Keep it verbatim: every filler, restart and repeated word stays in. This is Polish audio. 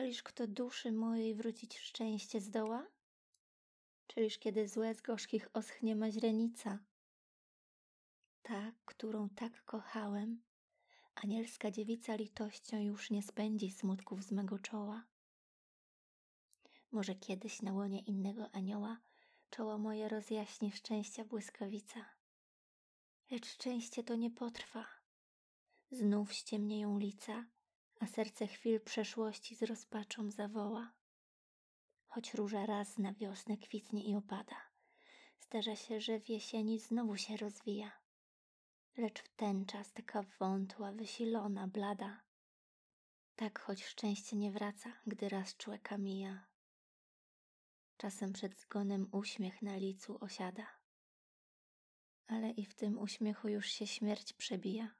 Czyliż kto duszy mojej wrócić w szczęście zdoła? Czyliż kiedy złe z gorzkich oschnie ma źrenica? Ta, którą tak kochałem, anielska dziewica litością już nie spędzi smutków z mego czoła. Może kiedyś na łonie innego anioła czoło moje rozjaśni szczęścia błyskawica. Lecz szczęście to nie potrwa. Znów ściemnieją lica, a serce chwil przeszłości z rozpaczą zawoła. Choć róża raz na wiosnę kwitnie i opada, zdarza się, że w jesieni znowu się rozwija. Lecz w ten czas taka wątła, wysilona, blada. Tak choć szczęście nie wraca, gdy raz człeka mija. Czasem przed zgonem uśmiech na licu osiada, ale i w tym uśmiechu już się śmierć przebija.